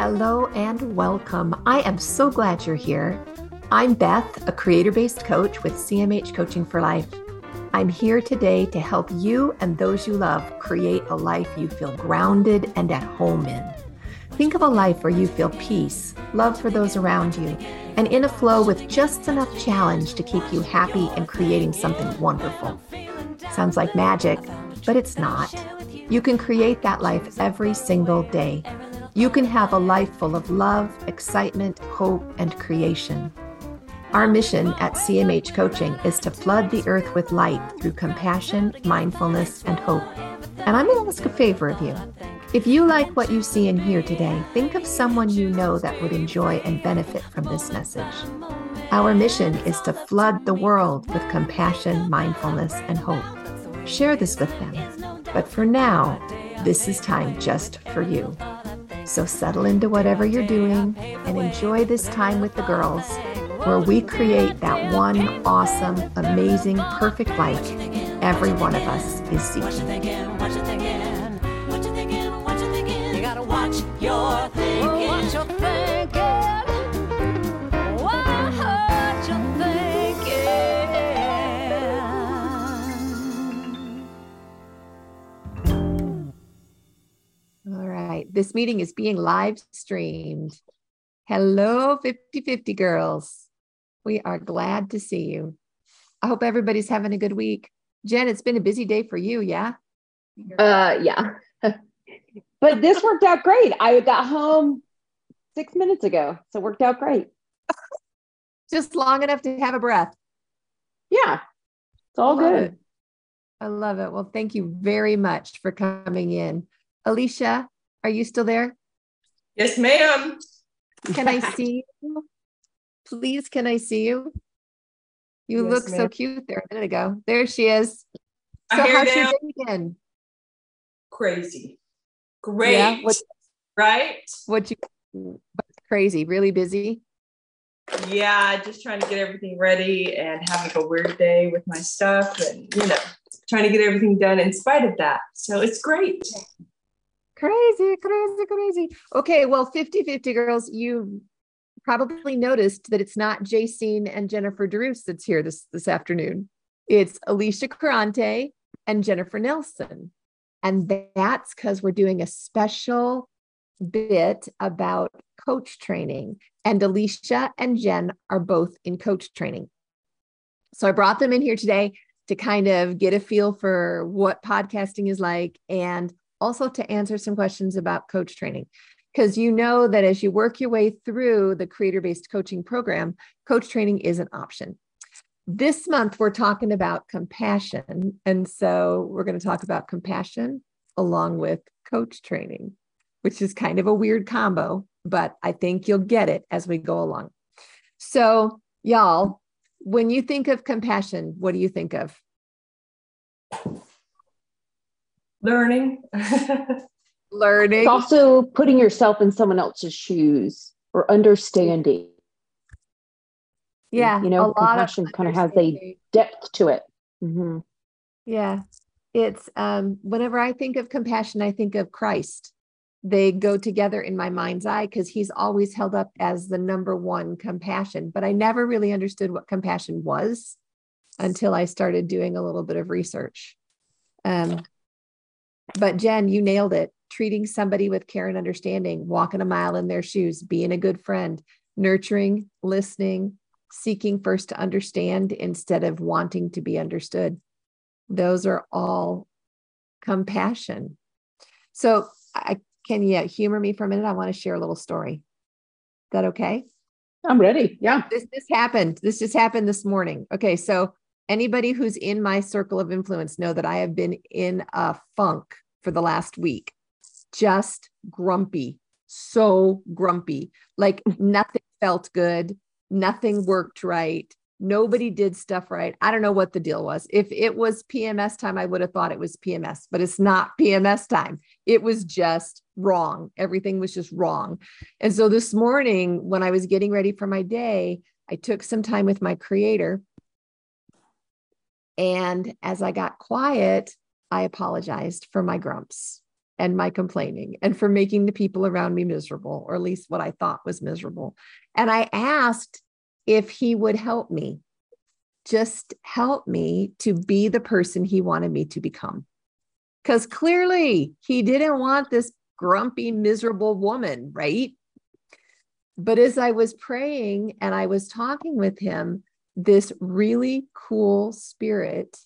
Hello and welcome. I am so glad you're here. I'm Beth, a creator-based coach with CMH Coaching for Life. I'm here today to help you and those you love create a life you feel grounded and at home in. Think of a life where you feel peace, love for those around you, and in a flow with just enough challenge to keep you happy and creating something wonderful. Sounds like magic, but it's not. You can create that life every single day. You can have a life full of love, excitement, hope, and creation. Our mission at CMH Coaching is to flood the earth with light through compassion, mindfulness, and hope. And I'm going to ask a favor of you. If you like what you see and hear today, think of someone you know that would enjoy and benefit from this message. Our mission is to flood the world with compassion, mindfulness, and hope. Share this with them. But for now, this is time just for you. So settle into whatever you're doing and enjoy this time with the girls, where we create that one awesome, amazing, perfect life every one of us is seeking. Watch your thinking. Watch your thinking. Watch your thinking. All right. This meeting is being live streamed. Hello, 50/50 girls. We are glad to see you. I hope everybody's having a good week. Jen, it's been a busy day for you, yeah? Yeah. But this worked out great. I got home 6 minutes ago, so it worked out great. Just long enough to have a breath. Yeah, it's all good. I love it. Well, thank you very much for coming in. Alicia, are you still there? Yes, ma'am. Can I see you? Please, can I see you? You yes, look ma'am. So cute there a minute ago. There she is. So how's your day again? Crazy. Great. Yeah, crazy, really busy. Yeah. Just trying to get everything ready and having a weird day with my stuff and, trying to get everything done in spite of that. So it's great. Crazy. Okay. Well, 50/50 girls, you probably noticed that it's not Jacine and Jennifer Drews that's here this afternoon. It's Alicia Carrante and Jennifer Nelson. And that's because we're doing a special bit about coach training. And Alicia and Jen are both in coach training. So I brought them in here today to kind of get a feel for what podcasting is like and also to answer some questions about coach training. Because you know that as you work your way through the creator-based coaching program, coach training is an option. This month, we're talking about compassion. And so we're going to talk about compassion along with coach training, which is kind of a weird combo, but I think you'll get it as we go along. So y'all, when you think of compassion, what do you think of? Learning. It's also putting yourself in someone else's shoes or understanding. Yeah. Compassion kind of has a depth to it. Mm-hmm. Yeah. It's whenever I think of compassion, I think of Christ. They go together in my mind's eye because he's always held up as the number one compassion. But I never really understood what compassion was until I started doing a little bit of research. But Jen, you nailed it. Treating somebody with care and understanding, walking a mile in their shoes, being a good friend, nurturing, listening, seeking first to understand instead of wanting to be understood. Those are all compassion. So can you humor me for a minute? I want to share a little story. Is that okay? I'm ready. Yeah. This just happened this morning. Okay. So anybody who's in my circle of influence know that I have been in a funk for the last week. Just grumpy. So grumpy. Like nothing felt good. Nothing worked right. Nobody did stuff right. I don't know what the deal was. If it was PMS time, I would have thought it was PMS, but it's not PMS time. It was just wrong. Everything was just wrong. And so this morning, when I was getting ready for my day, I took some time with my creator. And as I got quiet, I apologized for my grumps. and my complaining and for making the people around me miserable, or at least what I thought was miserable. And I asked if he would help me, just help me to be the person he wanted me to become. Because clearly he didn't want this grumpy, miserable woman, right? But as I was praying and I was talking with him, this really cool spirit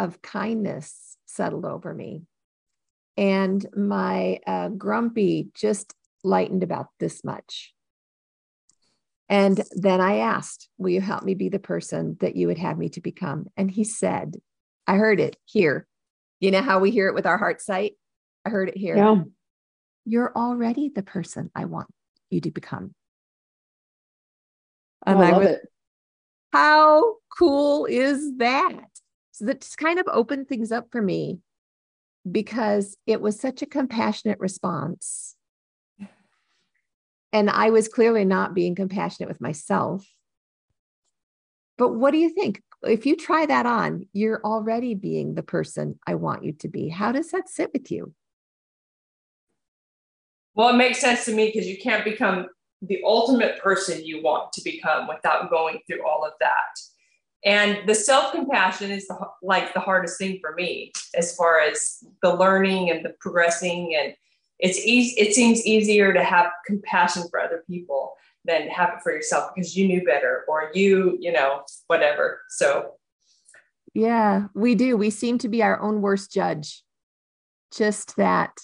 of kindness settled over me. And my grumpy just lightened about this much. And then I asked, will you help me be the person that you would have me to become? And he said, I heard it here. You know how we hear it with our heart sight? I heard it here. Yeah. You're already the person I want you to become. And I love it. How cool is that? So that just kind of opened things up for me, because it was such a compassionate response. And I was clearly not being compassionate with myself. But what do you think? If you try that on, you're already being the person I want you to be. How does that sit with you? Well, it makes sense to me, because you can't become the ultimate person you want to become without going through all of that. And the self-compassion is the hardest thing for me, as far as the learning and the progressing. And it's easy. It seems easier to have compassion for other people than have it for yourself, because you knew better, or you know, whatever. So. Yeah, we do. We seem to be our own worst judge. Just that.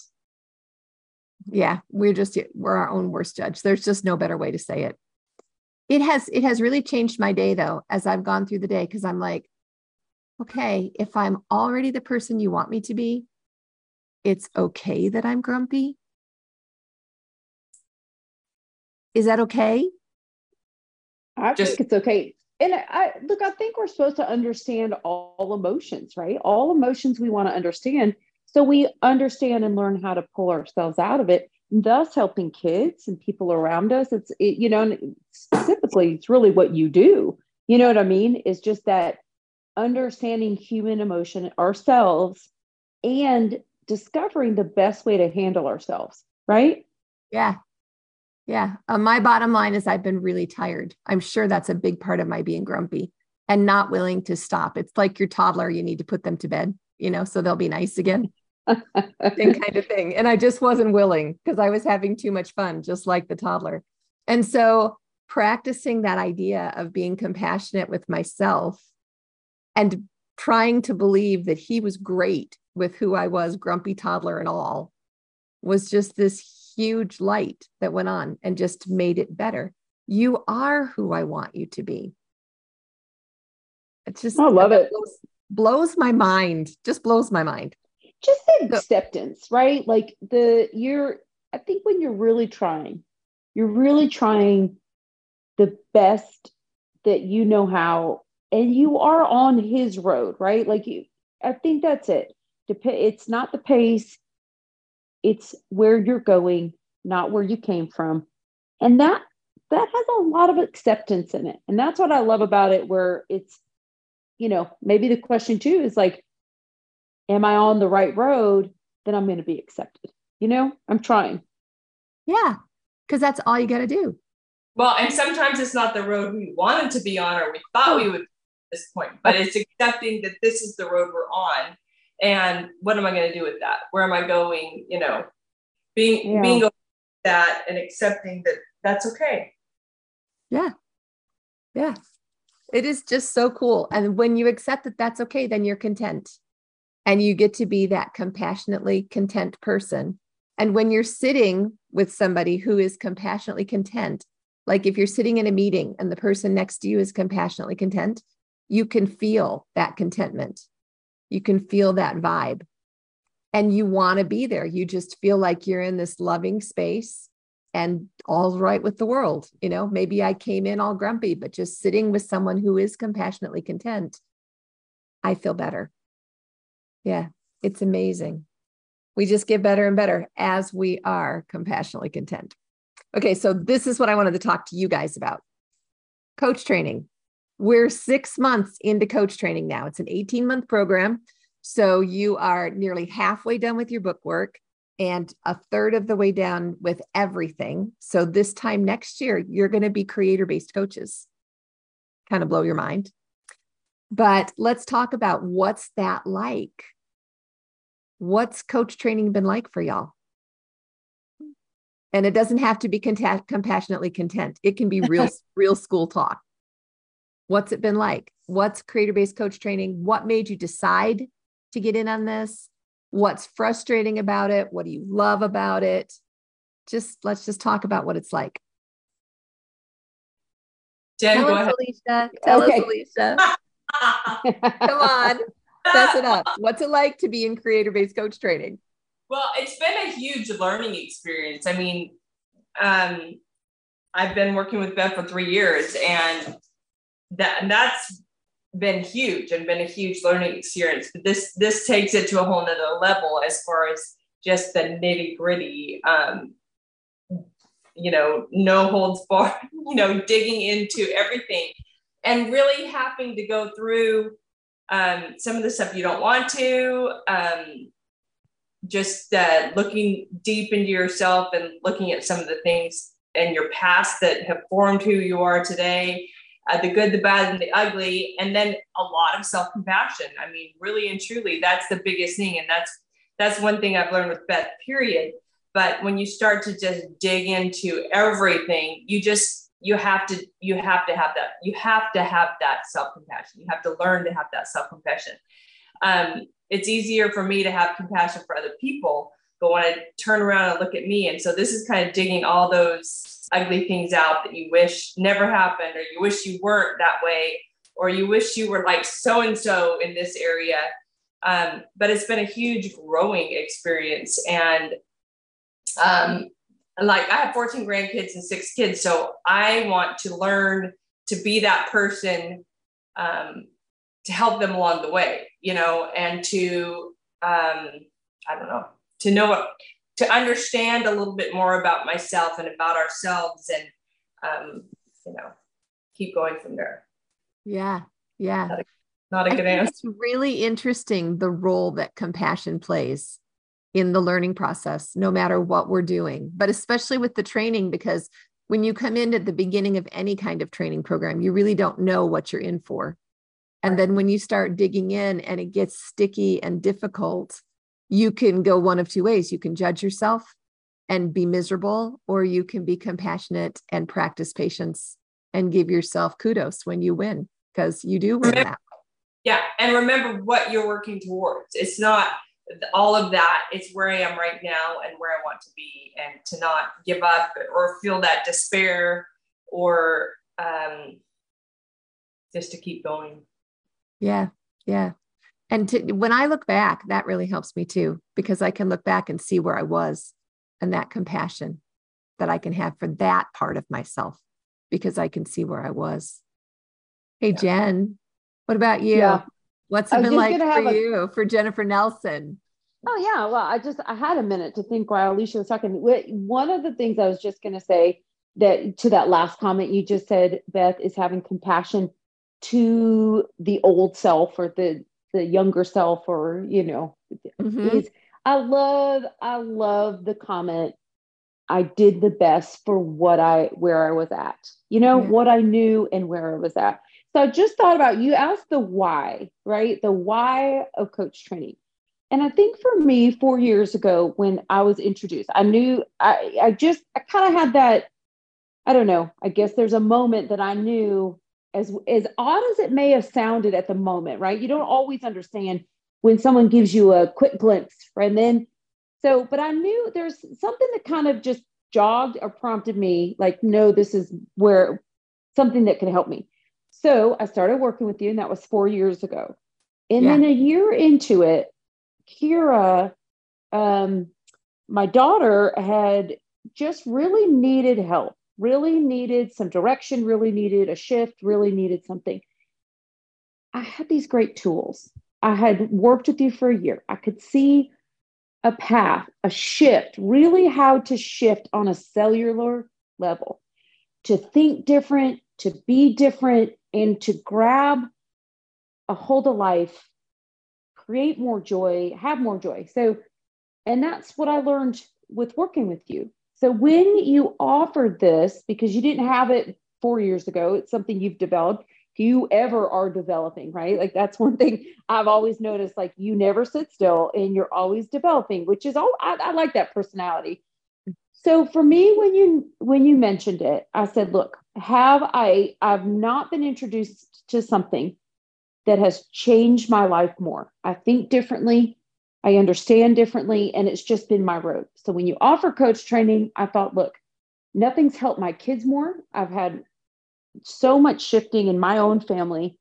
Yeah, we're our own worst judge. There's just no better way to say it. It has really changed my day, though, as I've gone through the day, because I'm like, okay, if I'm already the person you want me to be, it's okay that I'm grumpy. Is that okay? I think it's okay. And I think we're supposed to understand all emotions, right? All emotions we want to understand. So we understand and learn how to pull ourselves out of it, thus helping kids and people around us. Specifically, it's really what you do. You know what I mean? It's just that understanding human emotion ourselves and discovering the best way to handle ourselves, right? Yeah. Yeah. My bottom line is I've been really tired. I'm sure that's a big part of my being grumpy and not willing to stop. It's like your toddler, you need to put them to bed, so they'll be nice again. Kind of thing. And I just wasn't willing, because I was having too much fun, just like the toddler. And so practicing that idea of being compassionate with myself and trying to believe that he was great with who I was, grumpy toddler and all, was just this huge light that went on and just made it better. You are who I want you to be. It's just, I love it. Blows my mind, just blows my mind. Just the acceptance, right? Like I think when you're really trying the best that you know how, and you are on his road, right? Like I think that's it. It's not the pace, it's where you're going, not where you came from. And that has a lot of acceptance in it. And that's what I love about it, where it's, maybe the question too is like, am I on the right road? Then I'm going to be accepted. I'm trying. Yeah. Because that's all you got to do. Well, and sometimes it's not the road we wanted to be on, or we thought we would be at this point, but it's accepting that this is the road we're on. And what am I going to do with that? Where am I going? Being okay with that and accepting that that's okay. Yeah. Yeah. It is just so cool. And when you accept that that's okay, then you're content. And you get to be that compassionately content person. And when you're sitting with somebody who is compassionately content, like if you're sitting in a meeting and the person next to you is compassionately content, you can feel that contentment. You can feel that vibe. And you want to be there. You just feel like you're in this loving space and all right with the world. Maybe I came in all grumpy, but just sitting with someone who is compassionately content, I feel better. Yeah, it's amazing. We just get better and better as we are compassionately content. Okay, so this is what I wanted to talk to you guys about. Coach training. We're 6 months into coach training now. It's an 18-month program. So you are nearly halfway done with your bookwork. and a third of the way down with everything. So this time next year, you're going to be creator-based coaches. Kind of blow your mind. But let's talk about what's that like. What's coach training been like for y'all? And it doesn't have to be compassionately content. It can be real, real school talk. What's it been like? What's creator-based coach training? What made you decide to get in on this? What's frustrating about it? What do you love about it? Let's just talk about what it's like. Jen, tell us, Alicia. Come on, mess it up. What's it like to be in creator-based coach training? Well, it's been a huge learning experience. I mean, I've been working with Beth for 3 years, and that's been huge and been a huge learning experience. But this takes it to a whole nother level as far as just the nitty gritty, no holds barred, digging into everything and really having to go through some of the stuff you don't want to, just looking deep into yourself and looking at some of the things in your past that have formed who you are today, the good, the bad, and the ugly, and then a lot of self-compassion. I mean, really and truly, that's the biggest thing. And that's one thing I've learned with Beth, period. But when you start to just dig into everything, you have to have that self-compassion. You have to learn to have that self-compassion. It's easier for me to have compassion for other people, but when I turn around and look at me, and so this is kind of digging all those ugly things out that you wish never happened, or you wish you weren't that way, or you wish you were like so-and-so in this area. But it's been a huge growing experience. And I have 14 grandkids and 6 kids. So I want to learn to be that person, to help them along the way, and to, to understand a little bit more about myself and about ourselves and, keep going from there. Yeah. Yeah. Not a good answer. It's really interesting, the role that compassion plays in the learning process, no matter what we're doing, but especially with the training, because when you come in at the beginning of any kind of training program, you really don't know what you're in for. And then when you start digging in and it gets sticky and difficult, you can go one of two ways. You can judge yourself and be miserable, or you can be compassionate and practice patience and give yourself kudos when you win, because you do win that. Yeah. And remember what you're working towards. It's not all of that. It's where I am right now and where I want to be, and to not give up or feel that despair, or just to keep going. Yeah. Yeah. And when I look back, that really helps me too, because I can look back and see where I was, and that compassion that I can have for that part of myself, because I can see where I was. Hey, yeah. Jen, what about you? Yeah. What's it been like for you, for Jennifer Nelson? Oh yeah. Well, I had a minute to think while Alicia was talking. One of the things I was just going to say to that last comment you just said, Beth, is having compassion to the old self or the younger self, or, mm-hmm. I love the comment. I did the best for where I was at, yeah. What I knew and where I was at. So I just thought about, you asked the why, right? The why of coach training. And I think for me, 4 years ago, when I was introduced, I knew I kind of had that, I don't know, I guess there's a moment that I knew. As odd as it may have sounded at the moment, right? You don't always understand when someone gives you a quick glimpse, right? And then, but I knew there's something that kind of just jogged or prompted me, like, no, this is where something that can help me. So I started working with you, and that was 4 years ago. And then a year into it, Kira, my daughter, had just really needed help. Really needed some direction, really needed a shift, really needed something. I had these great tools. I had worked with you for a year. I could see a path, a shift, really how to shift on a cellular level, to think different, to be different, and to grab a hold of life, create more joy, have more joy. So And that's what I learned with working with you. So when you offered this, because you didn't have it 4 years ago, it's something you've developed. If you ever are developing, right? Like that's one thing I've always noticed, like you never sit still and you're always developing, which is all, I like that personality. So for me, when you mentioned it, I said, look, I've not been introduced to something that has changed my life more. I think differently. I understand differently. And it's just been my road. So when you offer coach training, I thought, look, nothing's helped my kids more. I've had so much shifting in my own family.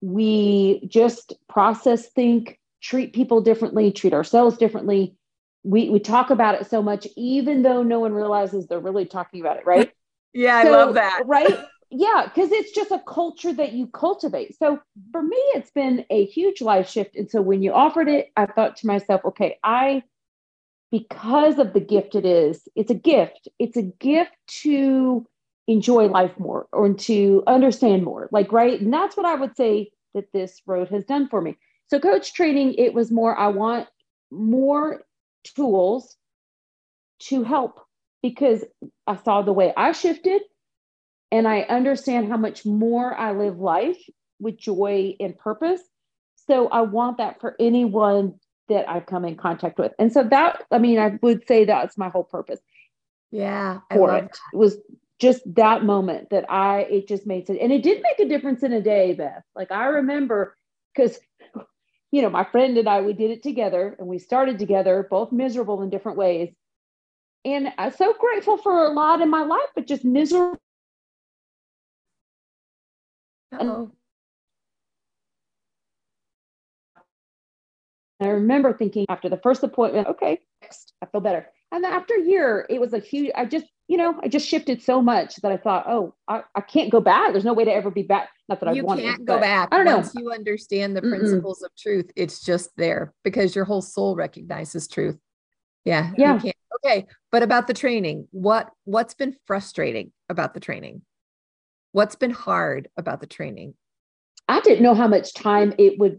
We just process, think, treat people differently, treat ourselves differently. We talk about it so much, even though no one realizes they're really talking about it, right? Yeah, so, I love that. Right? Yeah, because it's just a culture that you cultivate. So for me, it's been a huge life shift. And so when you offered it, I thought to myself, okay, because of the gift it is, it's a gift to enjoy life more or to understand more, like, right. And that's what I would say that this road has done for me. So coach training, it was more, I want more tools to help because I saw the way I shifted and I understand how much more I live life with joy and purpose. So I want that for anyone that I've come in contact with. And so that, I mean, I would say that's my whole purpose. Yeah. It was just that moment that it just made sense. And it did make a difference in a day, Beth. Like I remember, because, you know, my friend and I, we did it together and we started together, both miserable in different ways. And I'm so grateful for a lot in my life, but just miserable. Uh-oh. I remember thinking after the first appointment, okay, I feel better. And then after a year, it was a huge, I just shifted so much that I thought, oh, I can't go back. There's no way to ever be back. Not that I want to. You can't go back. I don't know. Once you understand the principles of truth, it's just there because your whole soul recognizes truth. Yeah. Yeah. You can't. Okay. But about the training, what's been frustrating about the training? What's been hard about the training? I didn't know how much time it would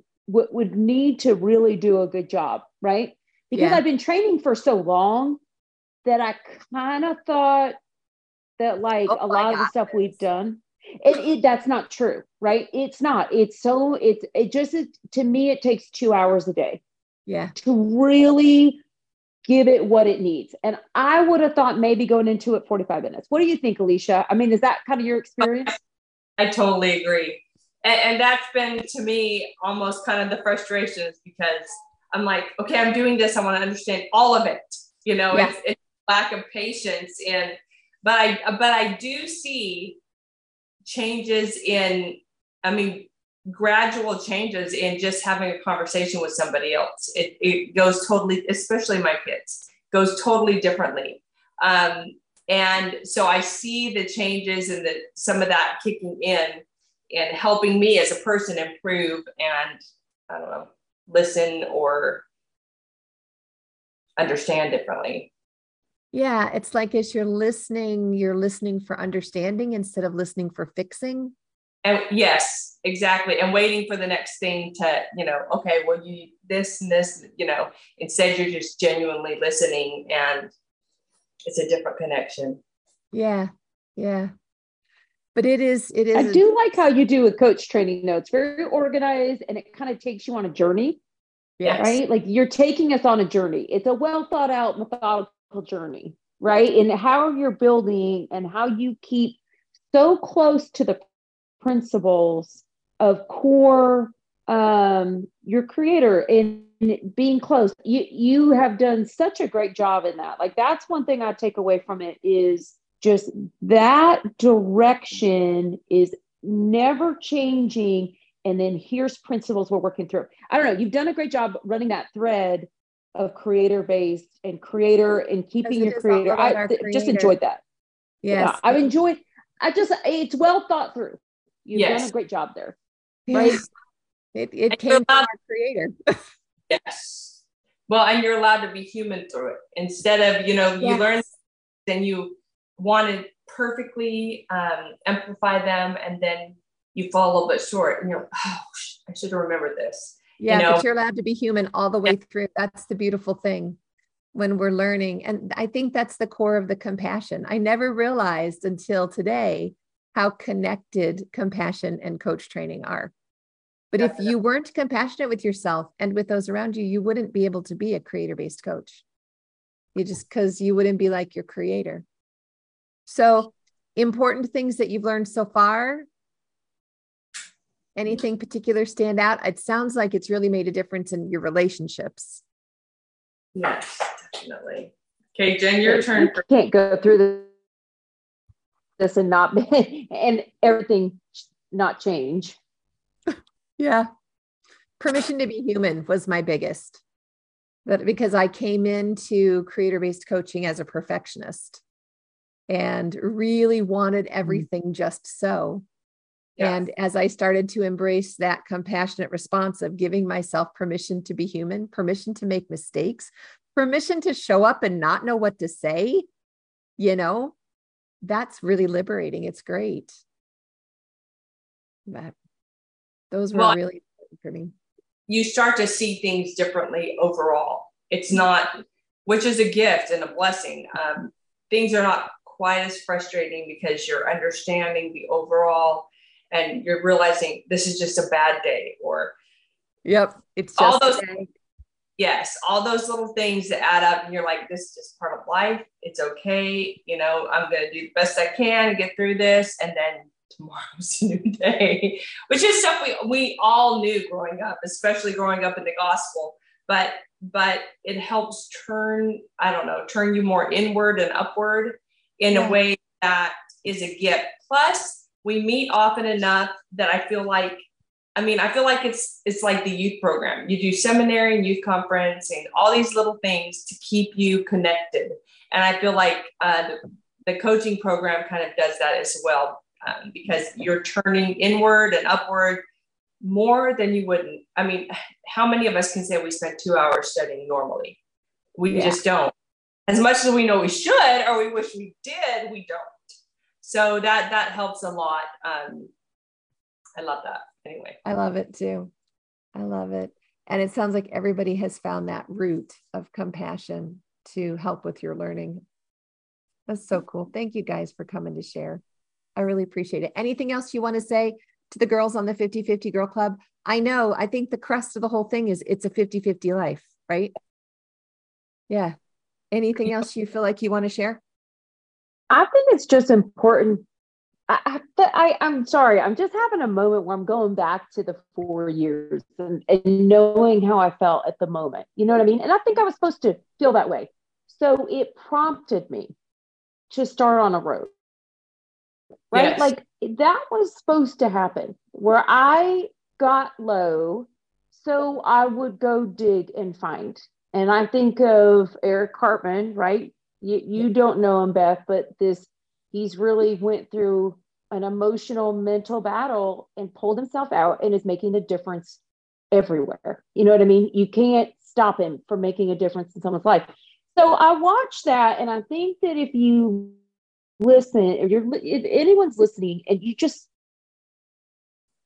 need to really do a good job. Right. Because I've been training for so long that I kind of thought that like a lot of the stuff we've done, that's not true, right? It's not, to me, it takes 2 hours a day to really give it what it needs. And I would have thought maybe going into it 45 minutes. What do you think, Alicia? I mean, is that kind of your experience? I totally agree. And that's been to me almost kind of the frustrations because I'm like, okay, I'm doing this. I want to understand all of it. You know, it's lack of patience. But I do see changes gradual changes in just having a conversation with somebody else. It goes totally, especially my kids, goes totally differently. And so I see the changes and some of that kicking in and helping me as a person improve and I don't know, listen or understand differently. Yeah. It's like, as you're listening for understanding instead of listening for fixing. And yes, exactly. And waiting for the next thing to, you know, okay, well you, this and this, you know, instead you're just genuinely listening and it's a different connection. Yeah. Yeah. But it is. I do like how you do with coach training notes, very organized, and it kind of takes you on a journey. Yes. Right. Like you're taking us on a journey. It's a well thought out methodical journey, right? And how you're building and how you keep so close to the principles of core, your creator and being close. You have done such a great job in that. Like that's one thing I take away from it is just that direction is never changing. And then here's principles we're working through. I don't know. You've done a great job running that thread of creator-based and creator and keeping your creator. I just enjoyed that. Yes. Yeah, I've enjoyed. It's well thought through. You've done a great job there. Right. Yes. It came from our creator. Yes. Well, and you're allowed to be human through it instead of, you know, you learn then you want to perfectly amplify them and then you fall a little bit short and you're like, oh, I should have remembered this. Yeah, you know? But you're allowed to be human all the way through. That's the beautiful thing. when we're learning. And I think that's the core of the compassion. I never realized until today how connected compassion and coach training are. But if you weren't compassionate with yourself and with those around you, you wouldn't be able to be a creator-based coach. You just, because you wouldn't be like your creator. So important things that you've learned so far. Anything particular stand out? It sounds like it's really made a difference in your relationships. Yes, definitely. Okay, Jen, your turn. You can't go through this and not, and everything not change. Yeah. Permission to be human was my biggest. That because I came into creator-based coaching as a perfectionist and really wanted everything just so. Yes. And as I started to embrace that compassionate response of giving myself permission to be human, permission to make mistakes, permission to show up and not know what to say, you know, that's really liberating. It's great. But those were really important for me. You start to see things differently overall. It's not, which is a gift and a blessing. Things are not quite as frustrating because you're understanding the overall and you're realizing this is just a bad day or. Yep. It's just all those. Yes. All those little things that add up and you're like, this is just part of life. It's okay. You know, I'm going to do the best I can, get through this. And then tomorrow's a new day, which is stuff we all knew growing up, especially growing up in the gospel, but it helps turn you more inward and upward in a way that is a gift. Plus we meet often enough that I feel like it's like the youth program. You do seminary and youth conference and all these little things to keep you connected. And I feel like the coaching program kind of does that as well. Because you're turning inward and upward more than you wouldn't. I mean, how many of us can say we spent 2 hours studying normally? We just don't. As much as we know we should, or we wish we did, we don't. So that helps a lot. I love that. Anyway. I love it too. I love it. And it sounds like everybody has found that root of compassion to help with your learning. That's so cool. Thank you guys for coming to share. I really appreciate it. Anything else you want to say to the girls on the 50/50 Girl Club? I think the crest of the whole thing is it's a 50/50 life, right? Yeah. Anything else you feel like you want to share? I think it's just important. I'm sorry. I'm just having a moment where I'm going back to the 4 years and knowing how I felt at the moment. You know what I mean? And I think I was supposed to feel that way. So it prompted me to start on a road. Right? Yes. Like that was supposed to happen where I got low. So I would go dig and find. And I think of Eric Cartman, right? You don't know him, Beth, but he's really went through an emotional mental battle and pulled himself out and is making a difference everywhere. You know what I mean? You can't stop him from making a difference in someone's life. So I watched that. And I think that if you listen, if anyone's listening and you just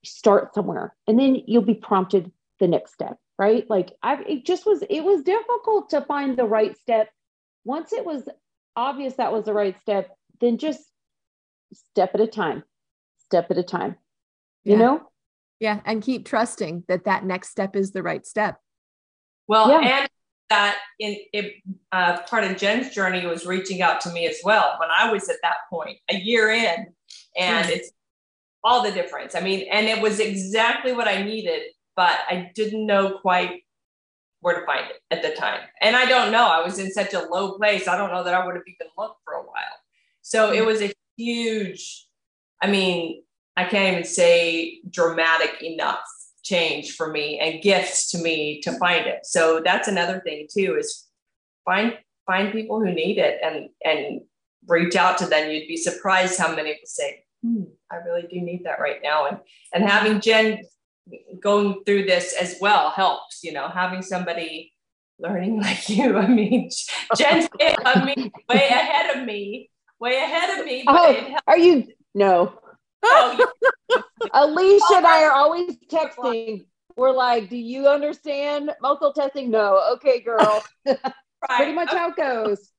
start somewhere and then you'll be prompted the next step, right? Like it was difficult to find the right step. Once it was obvious that was the right step, then just step at a time, you know? Yeah. And keep trusting that next step is the right step. Well, and that in part of Jen's journey was reaching out to me as well when I was at that point a year in, and it's all the difference. I mean, and it was exactly what I needed, but I didn't know quite where to find it at the time. And I don't know, I was in such a low place. I don't know that I would have even looked for a while. So it was a huge, I mean, I can't even say dramatic enough change for me and gifts to me to find it. So that's another thing too, is find people who need it and reach out to them. You'd be surprised how many will say, I really do need that right now. And having Jen going through this as well helps, you know, having somebody learning like you. I mean, Jen's way ahead of me. Oh, are you? No. Oh, yeah. Alicia and I are always texting. We're like, do you understand multiple testing? No. Okay, girl. Right. Pretty much how it goes.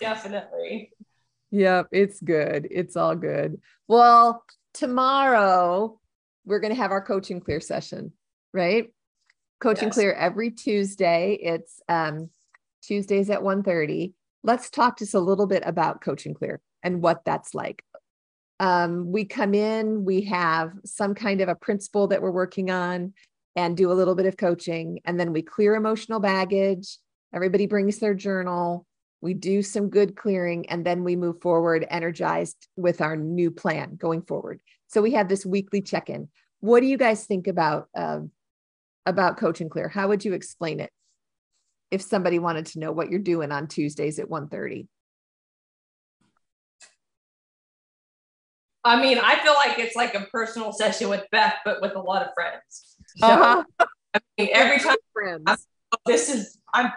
Definitely. Yep. It's good. It's all good. Well, tomorrow we're going to have our Coach n Clear session, right? Coach n Clear every Tuesday. It's Tuesdays at 1:30. Let's talk just a little bit about Coach n Clear and what that's like. We come in, we have some kind of a principle that we're working on and do a little bit of coaching. And then we clear emotional baggage. Everybody brings their journal. We do some good clearing, and then we move forward energized with our new plan going forward. So we have this weekly check-in. What do you guys think about Coach n Clear? How would you explain it if somebody wanted to know what you're doing on Tuesdays at 1:30? I mean, I feel like it's like a personal session with Beth, but with a lot of friends. So I mean, every time I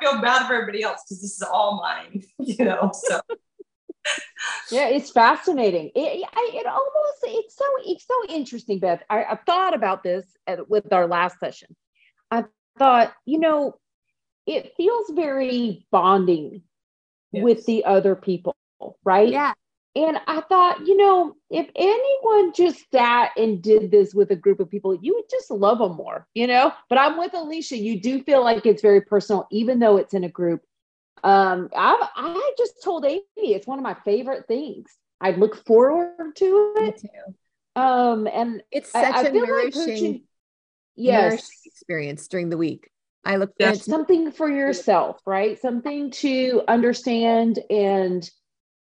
feel bad for everybody else because this is all mine, you know, so. Yeah, it's fascinating. It's so interesting, Beth. I thought about this with our last session. I thought, you know, it feels very bonding with the other people, right? Yeah. And I thought, you know, if anyone just sat and did this with a group of people, you would just love them more, you know, but I'm with Alicia. You do feel like it's very personal, even though it's in a group. I just told Amy, it's one of my favorite things. I look forward to it. Me too. And it's such a nourishing, nourishing experience during the week. I look forward to something for yourself, right? Something to understand and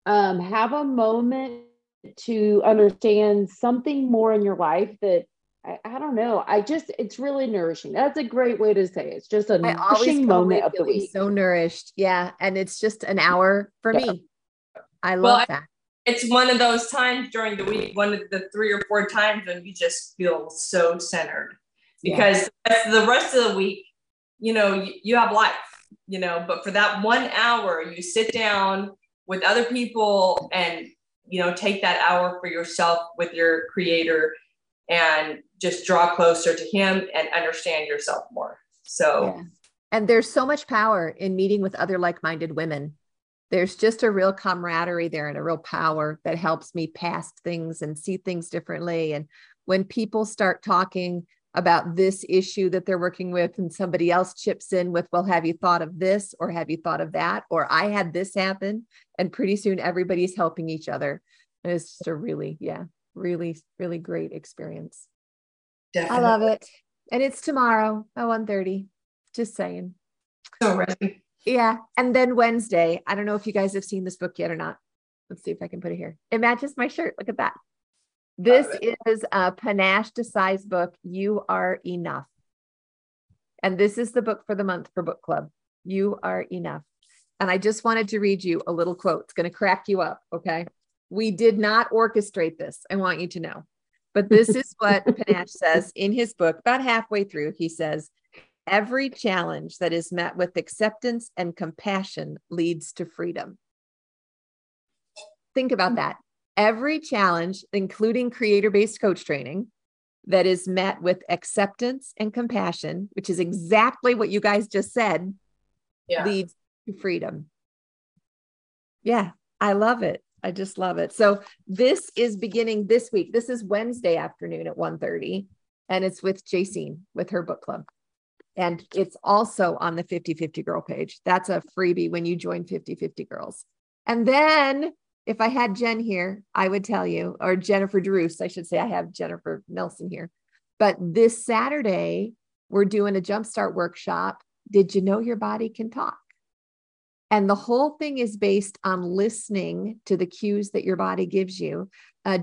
have a moment to understand something more in your life that I don't know. It's really nourishing. That's a great way to say it. It's just a nourishing moment of the week. So nourished. Yeah. And it's just an hour for me. I love that. It's one of those times during the week, one of the 3 or 4 times when you just feel so centered because the rest of the week, you know, you have life, you know, but for that 1 hour, you sit down with other people and, you know, take that hour for yourself with your creator and just draw closer to him and understand yourself more. So, and there's so much power in meeting with other like-minded women. There's just a real camaraderie there and a real power that helps me past things and see things differently. And when people start talking about this issue that they're working with and somebody else chips in with, well, have you thought of this or have you thought of that? Or I had this happen, and pretty soon everybody's helping each other. And it's just a really great experience. Definitely. I love it. And it's tomorrow at 1:30. Just saying. So ready. Yeah. And then Wednesday, I don't know if you guys have seen this book yet or not. Let's see if I can put it here. It matches my shirt. Look at that. This is a Panache to size book, You Are Enough. And this is the book for the month for book club. You Are Enough. And I just wanted to read you a little quote. It's going to crack you up. Okay. We did not orchestrate this. I want you to know, but this is what Panache says in his book. About halfway through, he says, every challenge that is met with acceptance and compassion leads to freedom. Think about that. Every challenge, including creator-based coach training, that is met with acceptance and compassion, which is exactly what you guys just said, leads to freedom. Yeah, I love it. I just love it. So this is beginning this week. This is Wednesday afternoon at 1:30, and it's with Jacine, with her book club. And it's also on the 50/50 Girl page. That's a freebie when you join 50/50 Girls. And then... if I had Jen here, I would tell you, or Jennifer Drews, I should say, I have Jennifer Nelson here. But this Saturday, we're doing a jumpstart workshop. Did you know your body can talk? And the whole thing is based on listening to the cues that your body gives you.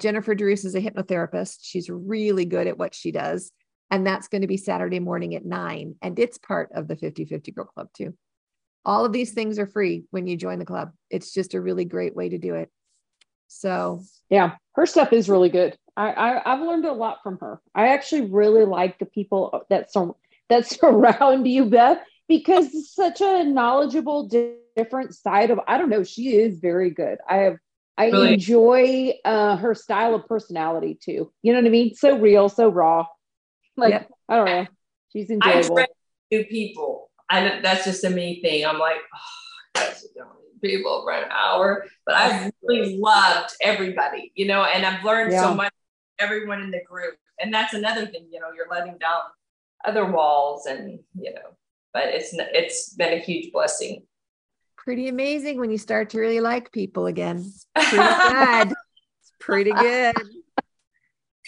Jennifer Drews is a hypnotherapist. She's really good at what she does. And that's going to be Saturday morning at 9. And it's part of the 50/50 Girl Club too. All of these things are free when you join the club. It's just a really great way to do it. So yeah, her stuff is really good. I've learned a lot from her. I actually really like the people that surround you, Beth, because it's such a knowledgeable, different side of, I don't know, she is very good. I enjoy her style of personality too. You know what I mean? So real, so raw. Like, I don't know. She's enjoyable. I attract new people. that's just a me thing. I'm like, oh, I guess we don't need people for an hour, but I've really loved everybody, you know, and I've learned so much from everyone in the group. And that's another thing, you know, you're letting down other walls and, you know, but it's been a huge blessing. Pretty amazing when you start to really like people again. It's pretty good. It's pretty good.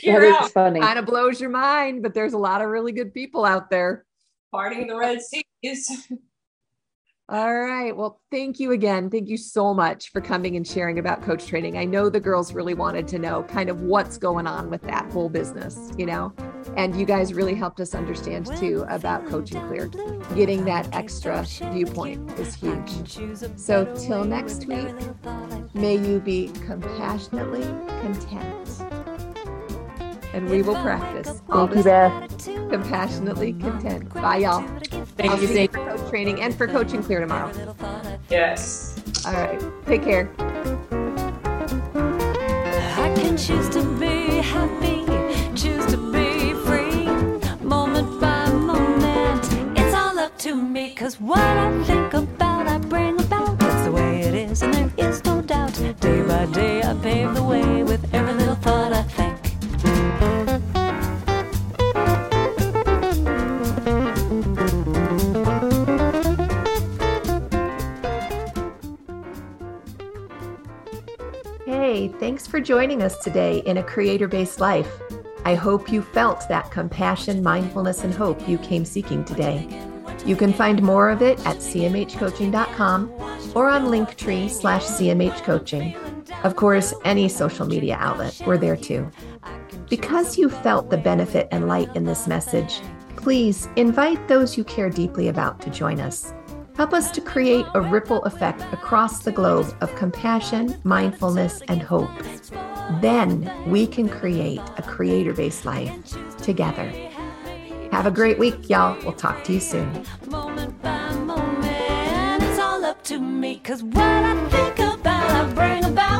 That is funny. Kind of blows your mind, but there's a lot of really good people out there. Parting the Red Seas. All right. Well, thank you again. Thank you so much for coming and sharing about coach training. I know the girls really wanted to know kind of what's going on with that whole business, you know, and you guys really helped us understand too about Coach n Clear. Getting that extra viewpoint is huge. So till next week, may you be compassionately content. And we will practice all this compassionately content. Bye, y'all. Thank you, Zane. For coach training and for Coach n Clear tomorrow. Yes. All right. Take care. I can choose to be happy, choose to be free, moment by moment. It's all up to me, because what I think about, I bring about. That's the way it is, and there is no doubt. Day by day, I pave the way with every little thought I think. Hey, thanks for joining us today in A Creator-Based Life. I hope you felt that compassion, mindfulness, and hope you came seeking today. You can find more of it at cmhcoaching.com or on Linktree/CMH Coaching. Of course, any social media outlet, we're there too. Because you felt the benefit and light in this message, please invite those you care deeply about to join us. Help us to create a ripple effect across the globe of compassion, mindfulness, and hope. Then we can create a creator-based life together. Have a great week, y'all. We'll talk to you soon. Moment by moment, it's all up to me, 'cause what I think about, I bring about.